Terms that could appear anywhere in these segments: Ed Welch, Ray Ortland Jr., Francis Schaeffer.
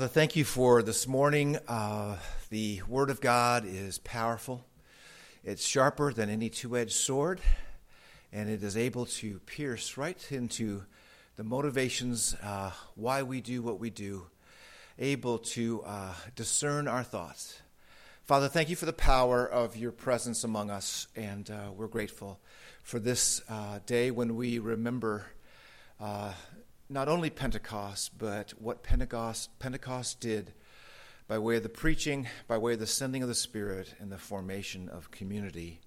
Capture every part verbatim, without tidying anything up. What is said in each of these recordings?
Father, thank you for this morning. Uh, the Word of God is powerful. It's sharper than any two-edged sword, and it is able to pierce right into the motivations, uh, why we do what we do, able to uh, discern our thoughts. Father, thank you for the power of your presence among us, and uh, we're grateful for this uh, day when we remember uh not only Pentecost, but what Pentecost, Pentecost did by way of the preaching, by way of the sending of the Spirit, and the formation of community.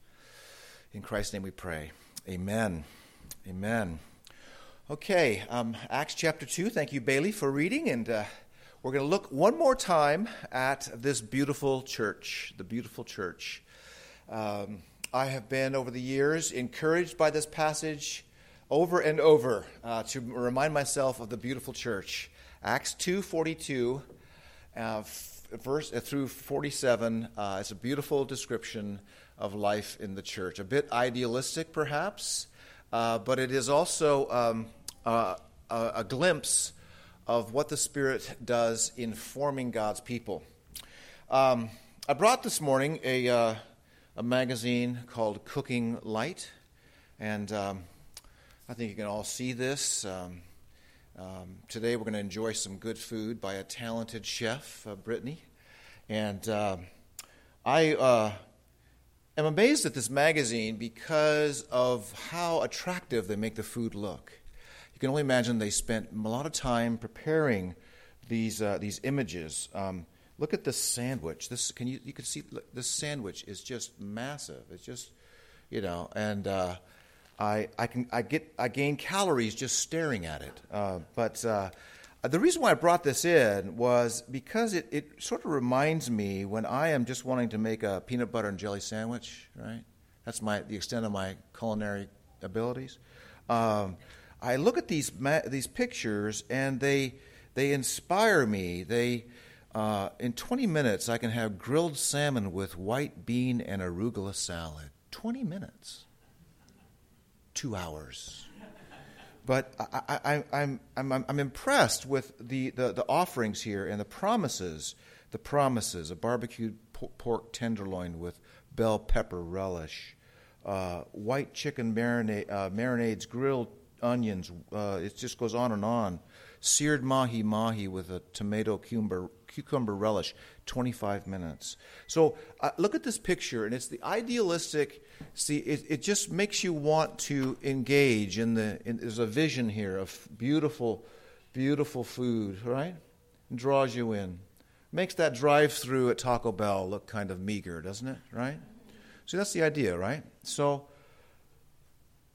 In Christ's name we pray. Amen. Amen. Okay, um, Acts chapter two. Thank you, Bailey, for reading. And uh, we're going to look one more time at this beautiful church, the beautiful church. Um, I have been, over the years, encouraged by this passage over and over uh, to remind myself of the beautiful church. Acts two forty-two uh, f- verse, uh, through forty-seven uh, is a beautiful description of life in the church. A bit idealistic, perhaps, uh, but it is also um, uh, a, a glimpse of what the Spirit does in forming God's people. Um, I brought this morning a, uh, a magazine called Cooking Light, and Um, I think you can all see this. Um, um, today we're going to enjoy some good food by a talented chef, uh, Brittany. And uh, I uh, am amazed at this magazine because of how attractive they make the food look. You can only imagine they spent a lot of time preparing these uh, these images. Um, look at this sandwich. This can you you can see look, this sandwich is just massive. It's just you know and. Uh, I, I can I get I gain calories just staring at it. Uh, but uh, the reason why I brought this in was because it, it sort of reminds me when I am just wanting to make a peanut butter and jelly sandwich, right? That's my the extent of my culinary abilities. Um, I look at these ma- these pictures and they they inspire me. They uh, in twenty minutes I can have grilled salmon with white bean and arugula salad. twenty minutes. Two hours, but I, I, I'm I'm I'm impressed with the, the, the offerings here and the promises, the promises: a barbecued pork tenderloin with bell pepper relish, uh, white chicken marinade, uh, marinades, grilled onions. Uh, it just goes on and on. Seared mahi mahi with a tomato cucumber cucumber relish. twenty-five minutes. So uh, look at this picture, and it's the idealistic. See, it, it just makes you want to engage in the. In, there's a vision here of beautiful, beautiful food, right? It draws you in, makes that drive-through at Taco Bell look kind of meager, doesn't it? Right? See, that's the idea, right? So,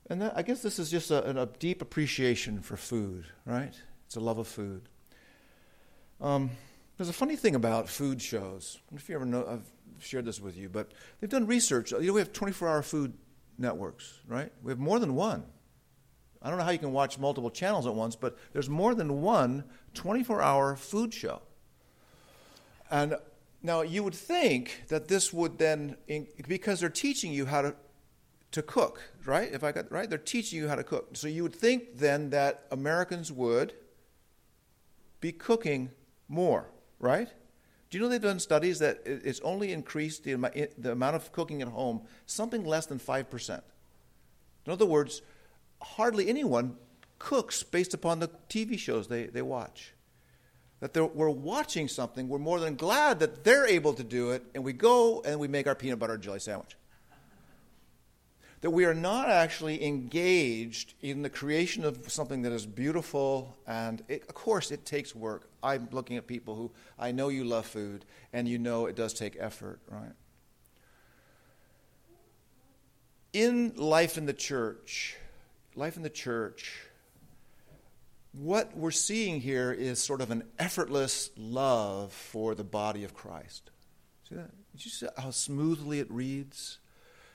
and that, I guess this is just a, a deep appreciation for food, right? It's a love of food. Um. There's a funny thing about food shows. I don't know if you ever know, I've shared this with you, but they've done research. You know, we have twenty-four hour food networks, right? We have more than one. I don't know how you can watch multiple channels at once, but there's more than one twenty-four hour food show. And now you would think that this would then, because they're teaching you how to to cook, right? If I got right, they're teaching you how to cook. So you would think then that Americans would be cooking more. Right? Do you know they've done studies that it's only increased the, im- the amount of cooking at home something less than five percent. In other words, hardly anyone cooks based upon the T V shows they, they watch. That we're watching something, we're more than glad that they're able to do it, and we go and we make our peanut butter and jelly sandwich. That we are not actually engaged in the creation of something that is beautiful, and it, of course it takes work. I'm looking at people who, I know you love food, and you know it does take effort, right? In life in the church, life in the church, what we're seeing here is sort of an effortless love for the body of Christ. See that? Did you see how smoothly it reads?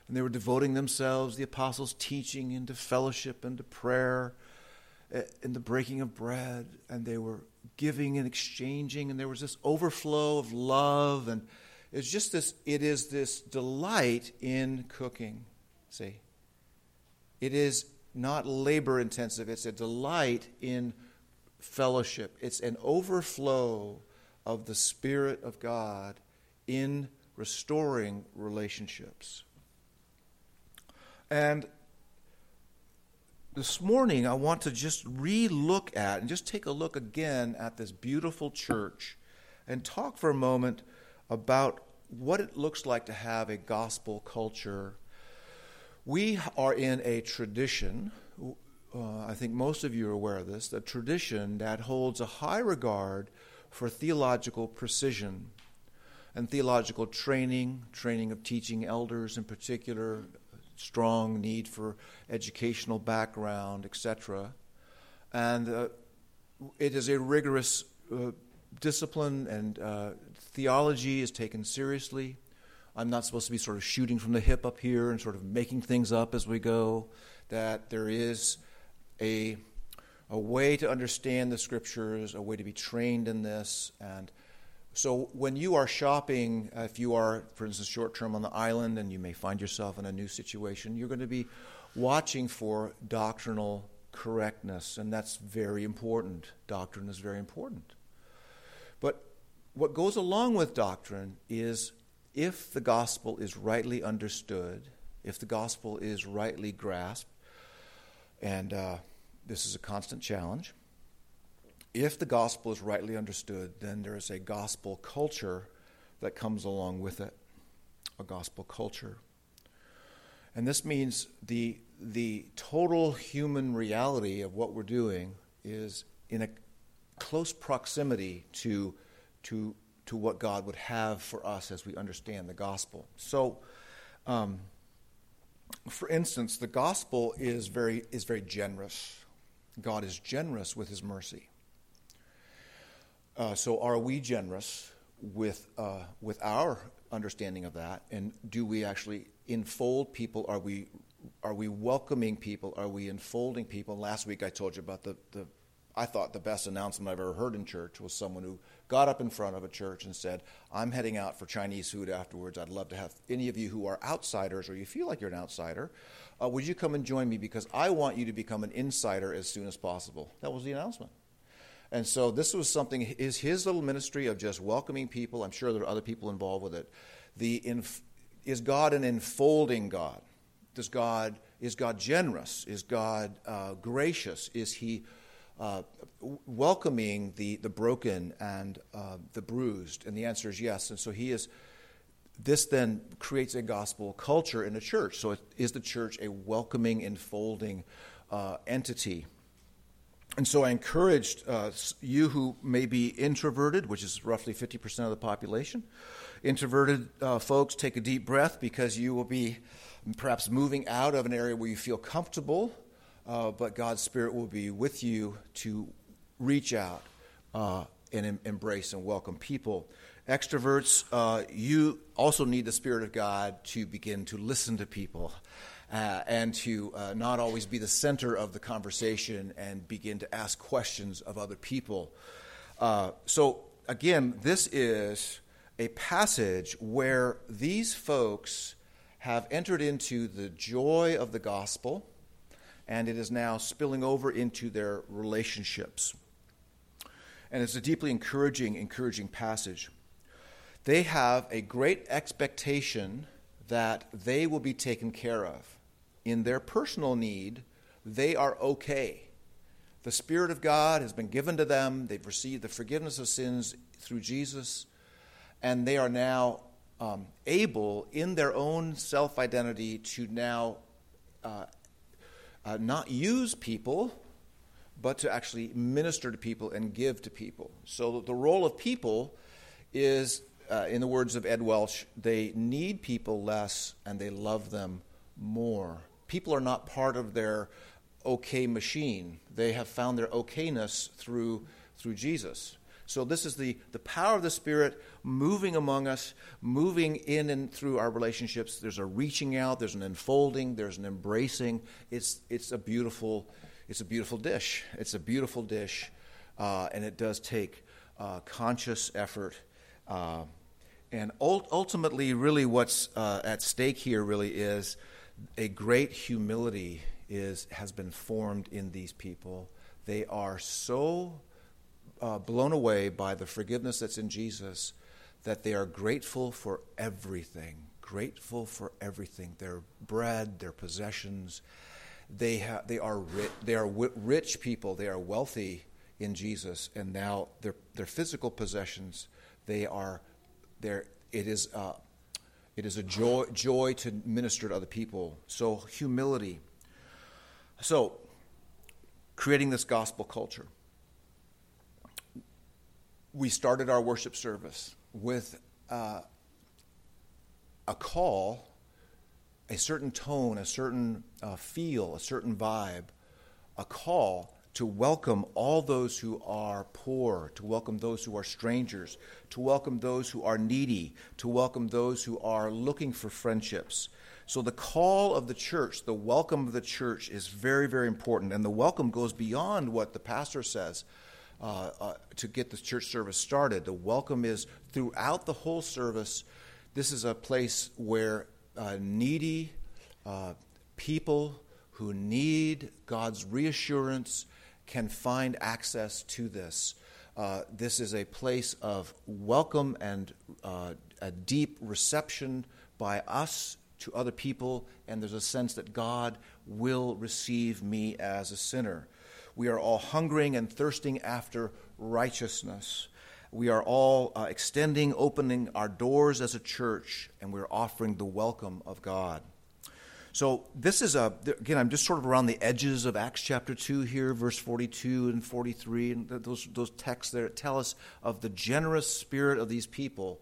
And they were devoting themselves, the apostles' teaching, into fellowship, into prayer, in the breaking of bread. And they were giving and exchanging. And there was this overflow of love. And it's just this, it is this delight in cooking. See? It is not labor intensive, it's a delight in fellowship, it's an overflow of the Spirit of God in restoring relationships. And this morning, I want to just re-look at and just take a look again at this beautiful church and talk for a moment about what it looks like to have a gospel culture. We are in a tradition, uh, I think most of you are aware of this, a tradition that holds a high regard for theological precision and theological training, training of teaching elders in particular, strong need for educational background, et cetera. And uh, it is a rigorous uh, discipline, and uh, theology is taken seriously. I'm not supposed to be sort of shooting from the hip up here and sort of making things up as we go, that there is a a way to understand the Scriptures, a way to be trained in this. And so when you are shopping, if you are, for instance, short-term on the island and you may find yourself in a new situation, you're going to be watching for doctrinal correctness, and that's very important. Doctrine is very important. But what goes along with doctrine is, if the gospel is rightly understood, if the gospel is rightly grasped, and uh, this is a constant challenge, if the gospel is rightly understood, then there is a gospel culture that comes along with it, a gospel culture. And this means the the total human reality of what we're doing is in a close proximity to to to what God would have for us as we understand the gospel. So, um, for instance, the gospel is very is very generous. God is generous with his mercy. Uh, so are we generous with uh, with our understanding of that? And do we actually enfold people? Are we are we welcoming people? Are we enfolding people? Last week I told you about the, the I thought the best announcement I've ever heard in church was someone who got up in front of a church and said, "I'm heading out for Chinese food afterwards. I'd love to have any of you who are outsiders or you feel like you're an outsider, uh, would you come and join me, because I want you to become an insider as soon as possible." That was the announcement. And so this was something, is his little ministry of just welcoming people. I'm sure there are other people involved with it. The inf- is God an enfolding God? Does God is God generous? Is God uh, gracious? Is he Uh, welcoming the, the broken and uh, the bruised? And the answer is yes. And so he is, this then creates a gospel culture in a church. So it, is the church a welcoming, enfolding uh, entity? And so I encouraged uh, you who may be introverted, which is roughly fifty percent of the population. Introverted uh, folks, take a deep breath, because you will be perhaps moving out of an area where you feel comfortable. Uh, but God's Spirit will be with you to reach out uh, and em- embrace and welcome people. Extroverts, uh, you also need the Spirit of God to begin to listen to people uh, and to uh, not always be the center of the conversation and begin to ask questions of other people. Uh, so, again, this is a passage where these folks have entered into the joy of the gospel, and it is now spilling over into their relationships. And it's a deeply encouraging, encouraging passage. They have a great expectation that they will be taken care of. In their personal need, they are okay. The Spirit of God has been given to them. They've received the forgiveness of sins through Jesus, and they are now um, able, in their own self-identity, to now Uh, Uh, not use people, but to actually minister to people and give to people. So the role of people is, uh, in the words of Ed Welch, they need people less and they love them more. People are not part of their okay machine. They have found their okayness through through Jesus. So this is the, the power of the Spirit moving among us, moving in and through our relationships. There's a reaching out, there's an enfolding, there's an embracing. It's it's a beautiful it's a beautiful dish. It's a beautiful dish, uh, and it does take uh, conscious effort. Uh, and ult- ultimately, really, what's uh, at stake here really is a great humility is has been formed in these people. They are so uh, blown away by the forgiveness that's in Jesus, that they are grateful for everything, grateful for everything, their bread, their possessions. They ha- they are rich, they are w- rich people, they are wealthy in Jesus, and now their their physical possessions, they are there. It is uh, it is a joy joy to minister to other people. So humility. So creating this gospel culture. We started our worship service with uh, a call, a certain tone, a certain uh, feel, a certain vibe, a call to welcome all those who are poor, to welcome those who are strangers, to welcome those who are needy, to welcome those who are looking for friendships. So the call of the church, the welcome of the church is very, very important. And the welcome goes beyond what the pastor says uh, uh, to get the church service started. The welcome is throughout the whole service. This is a place where uh, needy uh, people who need God's reassurance can find access to this. Uh, this is a place of welcome and uh, a deep reception by us to other people, and there's a sense that God will receive me as a sinner. We are all hungering and thirsting after righteousness. We are all uh, extending, opening our doors as a church, and we're offering the welcome of God. So this is, a again, I'm just sort of around the edges of Acts chapter two here, verse forty-two and forty-three, and those those texts there tell us of the generous spirit of these people.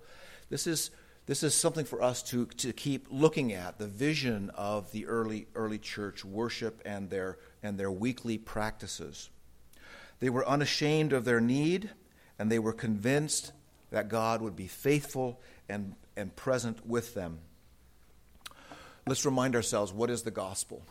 This is this is something for us to, to keep looking at, the vision of the early early church worship and their and their weekly practices. They were unashamed of their need, and they were convinced that God would be faithful and, and present with them. Let's remind ourselves, what is the gospel?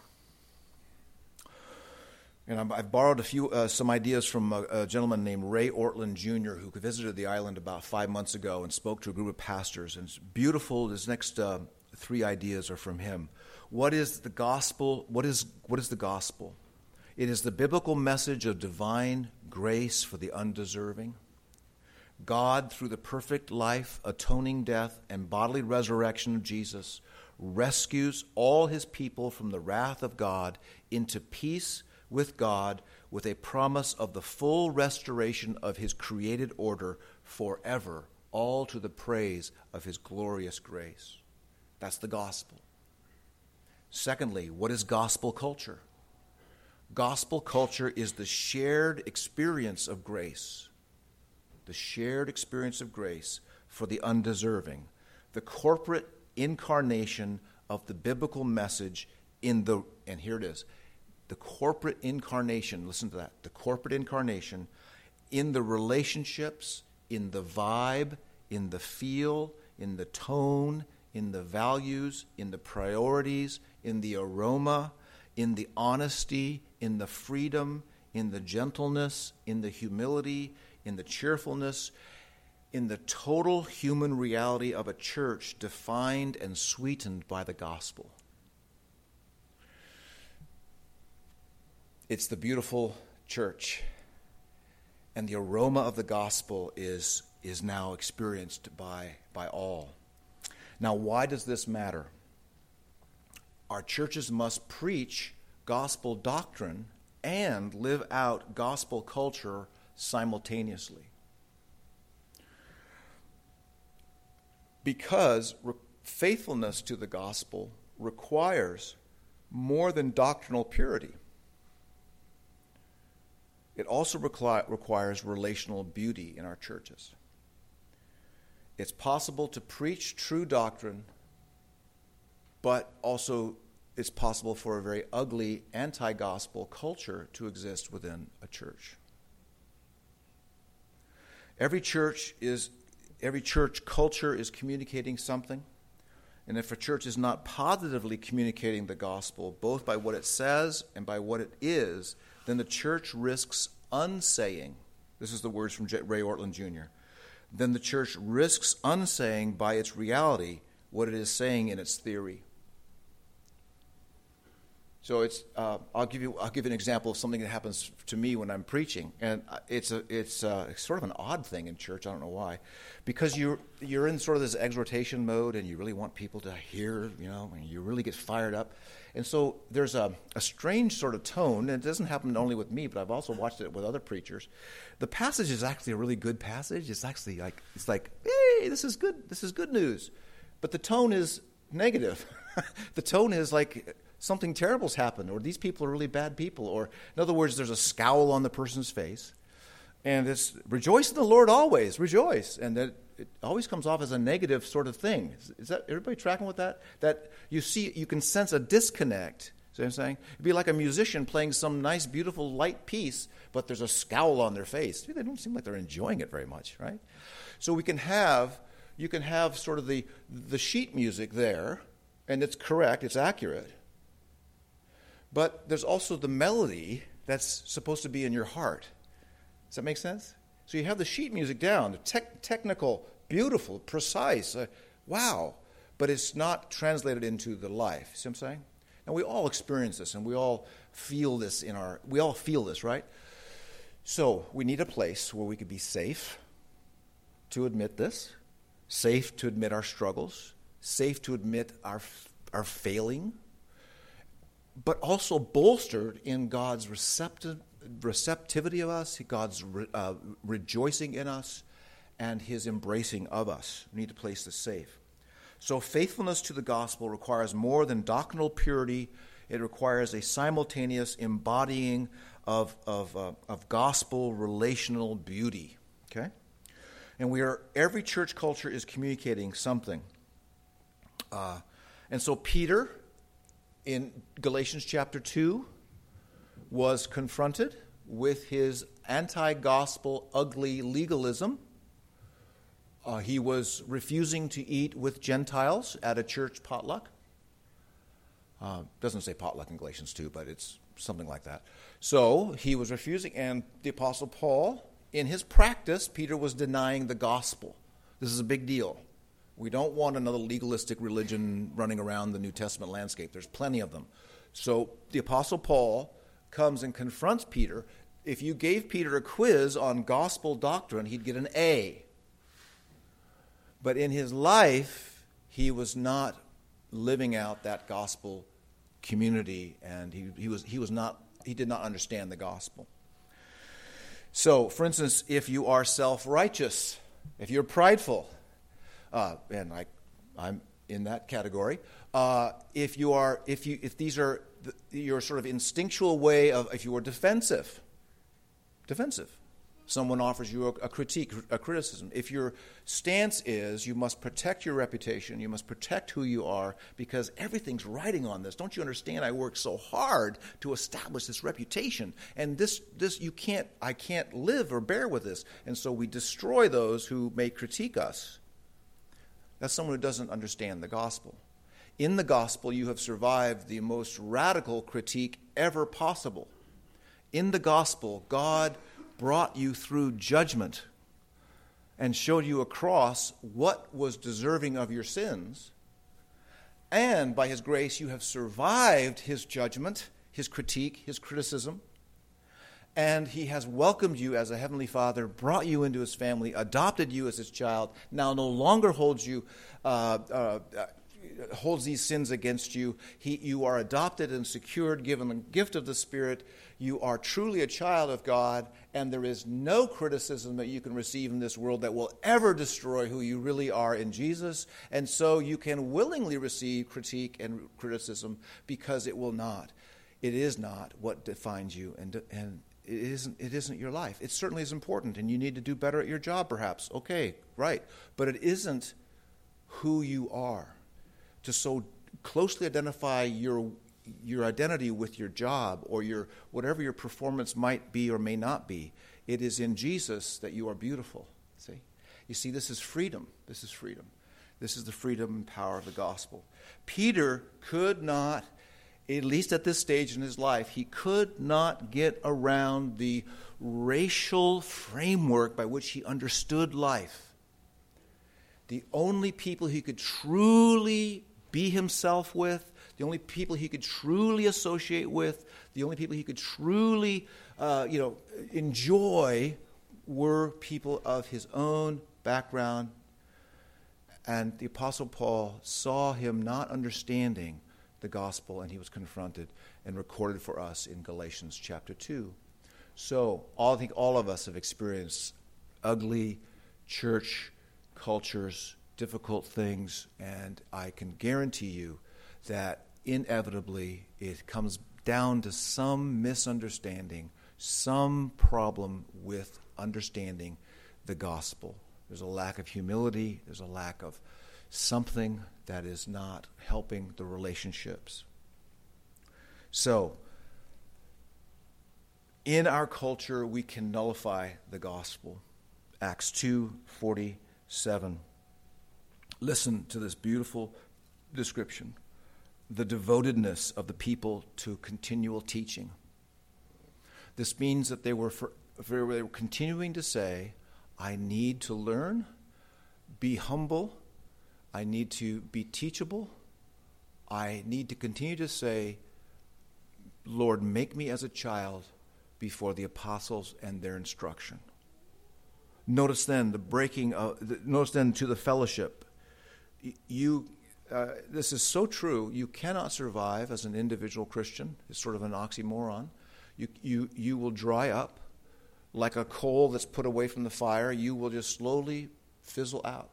And I've borrowed a few uh, some ideas from a, a gentleman named Ray Ortland Junior, who visited the island about five months ago and spoke to a group of pastors. And it's beautiful. His next uh, three ideas are from him. What is the gospel? What is what is the gospel? It is the biblical message of divine grace for the undeserving. God, through the perfect life, atoning death, and bodily resurrection of Jesus, rescues all his people from the wrath of God into peace with God, with a promise of the full restoration of his created order forever, all to the praise of his glorious grace. That's the gospel. Secondly, what is gospel culture? Gospel culture is the shared experience of grace, the shared experience of grace for the undeserving, the corporate incarnation of the biblical message in the, and here it is, the corporate incarnation, listen to that, the corporate incarnation in the relationships, in the vibe, in the feel, in the tone, in the values, in the priorities, in the aroma, in the honesty, in the freedom, in the gentleness, in the humility, in the cheerfulness, in the total human reality of a church defined and sweetened by the gospel. It's the beautiful church, and the aroma of the gospel is is now experienced by, by all. Now, why does this matter? Our churches must preach gospel doctrine and live out gospel culture simultaneously, because re- faithfulness to the gospel requires more than doctrinal purity. It also recli- requires relational beauty in our churches. It's possible to preach true doctrine, but also it's possible for a very ugly anti-gospel culture to exist within a church. Every church is Every church culture is communicating something, and if a church is not positively communicating the gospel, both by what it says and by what it is, then the church risks unsaying. This is the words from Ray Ortland Junior Then the church risks unsaying by its reality what it is saying in its theory. So it's uh, I'll give you I'll give an example of something that happens to me when I'm preaching, and it's a it's a, sort of an odd thing in church. I don't know why, because you're you're in sort of this exhortation mode, and you really want people to hear, you know, and you really get fired up, and so there's a, a strange sort of tone. And it doesn't happen only with me, but I've also watched it with other preachers. The passage is actually a really good passage. It's actually like it's like hey, this is good, this is good news, but the tone is negative. The tone is like, something terrible's happened, or these people are really bad people, or in other words, there's a scowl on the person's face, and it's rejoice in the Lord always, rejoice, and that it always comes off as a negative sort of thing. Is, is that everybody tracking with that? That you see, you can sense a disconnect. See what I'm saying? It'd be like a musician playing some nice, beautiful, light piece, but there's a scowl on their face. They don't seem like they're enjoying it very much, right? So we can have, you can have sort of the the sheet music there, and it's correct, it's accurate. But there's also the melody that's supposed to be in your heart. Does that make sense? So you have the sheet music down, the te- technical, beautiful, precise, uh, wow, but it's not translated into the life. See what I'm saying? And we all experience this, and we all feel this in our, we all feel this, right? So we need a place where we could be safe to admit this, safe to admit our struggles, safe to admit our our failing, but also bolstered in God's receptive, receptivity of us, God's re, uh, rejoicing in us, and his embracing of us. We need to place this safe. So faithfulness to the gospel requires more than doctrinal purity. It requires a simultaneous embodying of, of, uh, of gospel relational beauty. Okay? And we are, every church culture is communicating something. Uh, and so Peter, in Galatians chapter two, was confronted with his anti-gospel, ugly legalism. Uh, he was refusing to eat with Gentiles at a church potluck. Uh, doesn't say potluck in Galatians two, but it's something like that. So he was refusing, and the Apostle Paul, in his practice, Peter was denying the gospel. This is a big deal. We don't want another legalistic religion running around the New Testament landscape. There's plenty of them. So the Apostle Paul comes and confronts Peter. If you gave Peter a quiz on gospel doctrine, he'd get an A. But in his life, he was not living out that gospel community, and he, he was he was not he did not understand the gospel. So, for instance, if you are self-righteous, if you're prideful, Uh, and I, I'm in that category. Uh, if you are, if you, if these are the, your sort of instinctual way of, if you are defensive, defensive, someone offers you a, a critique, a criticism. If your stance is you must protect your reputation, you must protect who you are, because everything's riding on this. Don't you understand? I worked so hard to establish this reputation, and this, this you can't, I can't live or bear with this. And so we destroy those who may critique us. That's someone who doesn't understand the gospel. In the gospel, you have survived the most radical critique ever possible. In the gospel, God brought you through judgment and showed you across what was deserving of your sins. And by his grace, you have survived his judgment, his critique, his criticism. And he has welcomed you as a heavenly father, brought you into his family, adopted you as his child, now no longer holds you, uh, uh, holds these sins against you. He, you are adopted and secured, given the gift of the Spirit. You are truly a child of God, and there is no criticism that you can receive in this world that will ever destroy who you really are in Jesus. And so you can willingly receive critique and criticism, because it will not. It is not what defines you and and. It isn't, it isn't your life. It certainly is important, and you need to do better at your job, perhaps. Okay, right. But it isn't who you are. To so closely identify your your identity with your job or your whatever your performance might be or may not be, it is in Jesus that you are beautiful. See? You see, this is freedom. This is freedom. This is the freedom and power of the gospel. Peter could not, at least at this stage in his life, he could not get around the racial framework by which he understood life. The only people he could truly be himself with, the only people he could truly associate with, the only people he could truly, uh, you know, enjoy were people of his own background. And the Apostle Paul saw him not understanding the gospel, and he was confronted and recorded for us in Galatians chapter two. So all, I think all of us have experienced ugly church cultures, difficult things, and I can guarantee you that inevitably it comes down to some misunderstanding, some problem with understanding the gospel. There's a lack of humility. There's a lack of something that is not helping the relationships. So, in our culture, we can nullify the gospel. Acts two forty-seven. Listen to this beautiful description. The devotedness of the people to continual teaching. This means that they were, for, they were continuing to say, I need to learn, be humble, I need to be teachable, I need to continue to say, Lord, make me as a child before the apostles and their instruction. Notice then the breaking of, notice then to the fellowship. You, uh, this is so true, you cannot survive as an individual Christian. It's sort of an oxymoron. You, you, you will dry up. Like a coal that's put away from the fire, you will just slowly fizzle out.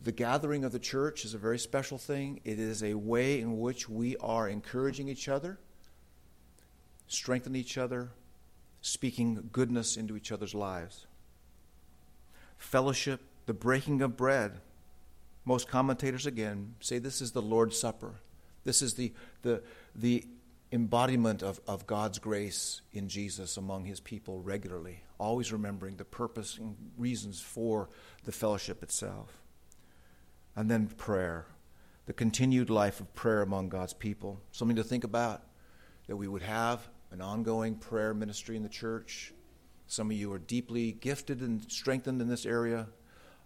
The gathering of the church is a very special thing. It is a way in which we are encouraging each other, strengthening each other, speaking goodness into each other's lives. Fellowship, the breaking of bread. Most commentators, again, say this is the Lord's Supper. This is the the the embodiment of, of God's grace in Jesus among his people regularly, always remembering the purpose and reasons for the fellowship itself. And then prayer, the continued life of prayer among God's people, something to think about, that we would have an ongoing prayer ministry in the church. Some of you are deeply gifted and strengthened in this area,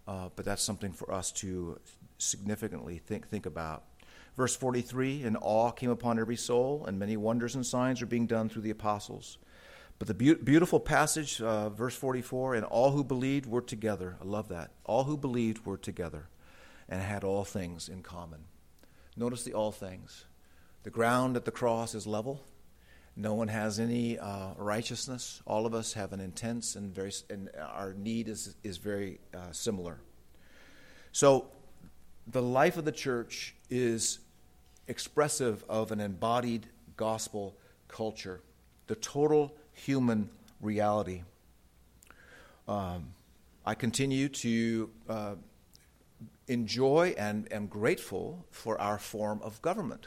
uh, but that's something for us to significantly think think about. Verse forty-three, and awe came upon every soul, and many wonders and signs are being done through the apostles. But the be- beautiful passage, uh, verse forty-four, and all who believed were together. I love that. All who believed were together and had all things in common. Notice the all things. The ground at the cross is level. No one has any uh, righteousness. All of us have an intense and very, and our need is, is very uh, similar. So the life of the church is expressive of an embodied gospel culture, the total human reality. Um, I continue to uh, enjoy and am grateful for our form of government.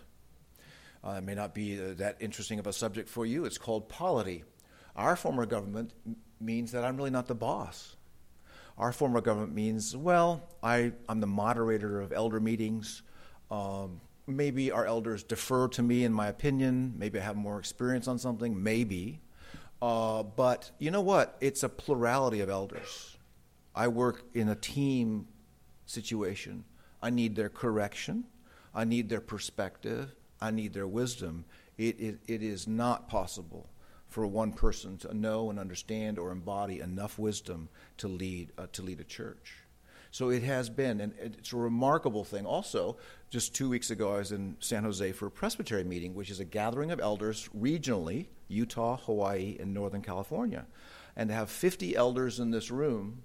Uh, it may not be that interesting of a subject for you. It's called polity. Our form of government m- means that I'm really not the boss. Our form of government means, well, I, I'm the moderator of elder meetings. Um, maybe our elders defer to me in my opinion. Maybe I have more experience on something. Maybe. Uh, but you know what? It's a plurality of elders. I work in a team situation. I need their correction. I need their perspective. I need their wisdom. It, it, it is not possible for one person to know and understand or embody enough wisdom to lead uh, to lead a church. So it has been, and it's a remarkable thing. Also, just two weeks ago, I was in San Jose for a presbytery meeting, which is a gathering of elders regionally, Utah, Hawaii, and Northern California. And to have fifty elders in this room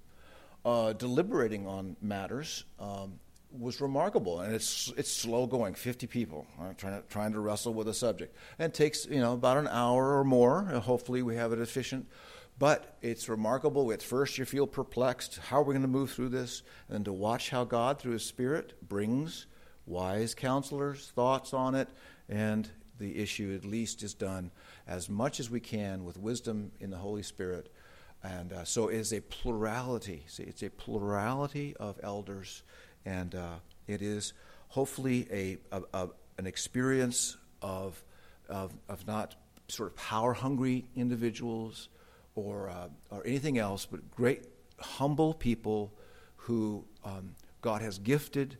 uh, deliberating on matters um, was remarkable. And it's it's slow going, fifty people right, trying to, trying to wrestle with a subject. And it takes, you know, about an hour or more. Hopefully we have it efficient. But it's remarkable. At first you feel perplexed. How are we going to move through this? And to watch how God, through his Spirit, brings wise counselors, thoughts on it, and the issue at least is done as much as we can with wisdom in the Holy Spirit. And uh, so it is a plurality. See, it's a plurality of elders, and uh, it is hopefully a, a, a an experience of, of, of not sort of power-hungry individuals, or uh, or anything else, but great, humble people who um, God has gifted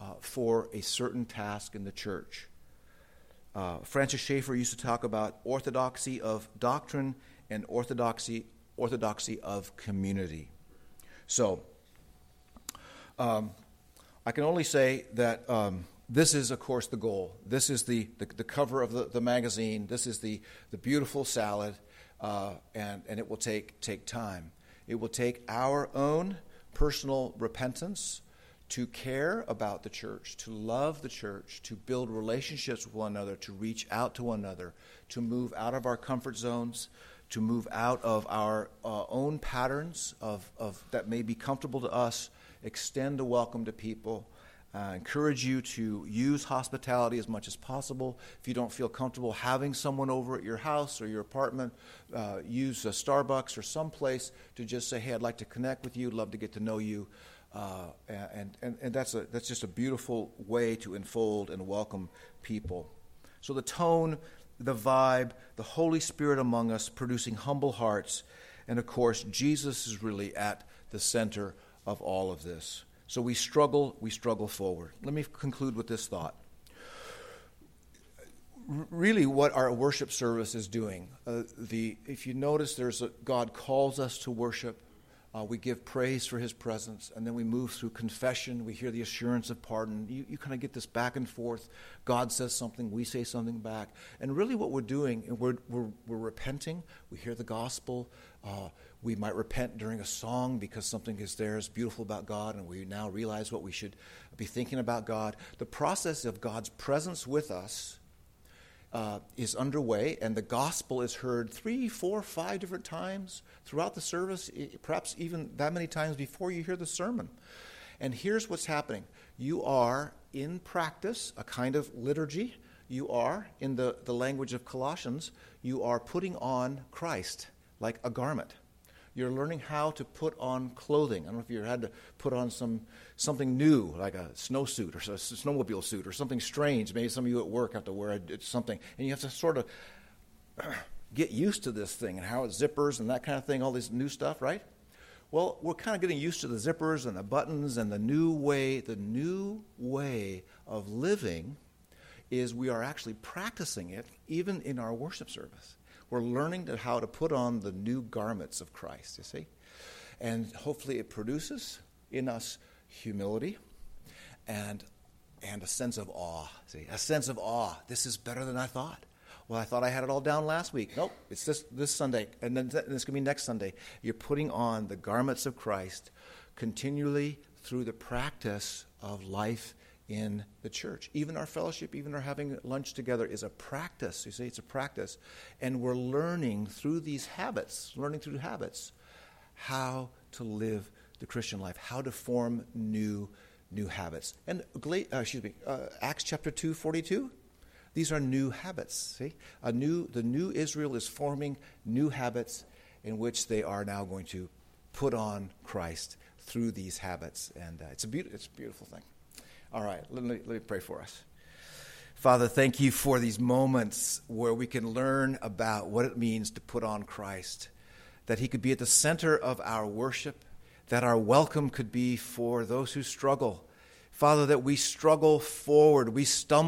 uh, for a certain task in the church. Uh, Francis Schaeffer used to talk about orthodoxy of doctrine and orthodoxy orthodoxy of community. So um, I can only say that um, this is, of course, the goal. This is the, the, the cover of the, the magazine. This is the, the beautiful salad, uh, and, and it will take take time. It will take our own personal repentance to care about the church, to love the church, to build relationships with one another, to reach out to one another, to move out of our comfort zones, to move out of our uh, own patterns of, of that may be comfortable to us, extend a welcome to people. I uh, encourage you to use hospitality as much as possible. If you don't feel comfortable having someone over at your house or your apartment, uh, use a Starbucks or someplace to just say, hey, I'd like to connect with you, love to get to know you. Uh, and, and, and that's a, that's just a beautiful way to enfold and welcome people. So the tone, the vibe, the Holy Spirit among us, producing humble hearts. And, of course, Jesus is really at the center of all of this. So we struggle, we struggle forward. Let me conclude with this thought. R- really what our worship service is doing, uh, the if you notice, there's a, God calls us to worship. Uh, we give praise for his presence, and then we move through confession. We hear the assurance of pardon. You, you kind of get this back and forth. God says something, we say something back. And really what we're doing, we're, we're, we're repenting. We hear the gospel. Uh, we might repent during a song because something is there is beautiful about God, and we now realize what we should be thinking about God. The process of God's presence with us Uh, is underway, and the gospel is heard three, four, five different times throughout the service, perhaps even that many times before you hear the sermon. And here's what's happening. You are, in practice, a kind of liturgy. You are, in the, the language of Colossians, you are putting on Christ like a garment. You're learning how to put on clothing. I don't know if you had to put on some something new, like a snowsuit or a snowmobile suit or something strange. Maybe some of you at work have to wear something. And you have to sort of get used to this thing and how it zippers and that kind of thing, all this new stuff, right? Well, we're kind of getting used to the zippers and the buttons, and the new way, the new way of living is we are actually practicing it even in our worship service. We're learning to how to put on the new garments of Christ, you see? And hopefully it produces in us humility and and a sense of awe, see? A sense of awe. This is better than I thought. Well, I thought I had it all down last week. Nope, it's this, this Sunday, and then th- it's going to be next Sunday. You're putting on the garments of Christ continually through the practice of life in the church. Even our fellowship, even our having lunch together is a practice. You see, it's a practice. And we're learning through these habits, learning through habits, how to live the Christian life, how to form new new habits. And, uh, excuse me, uh, Acts chapter two forty-two, these are new habits, see? A new, the new Israel is forming new habits in which they are now going to put on Christ through these habits. And uh, it's a be- it's a beautiful thing. All right, let me, let me pray for us. Father, thank you for these moments where we can learn about what it means to put on Christ, that he could be at the center of our worship, that our welcome could be for those who struggle. Father, that we struggle forward, we stumble.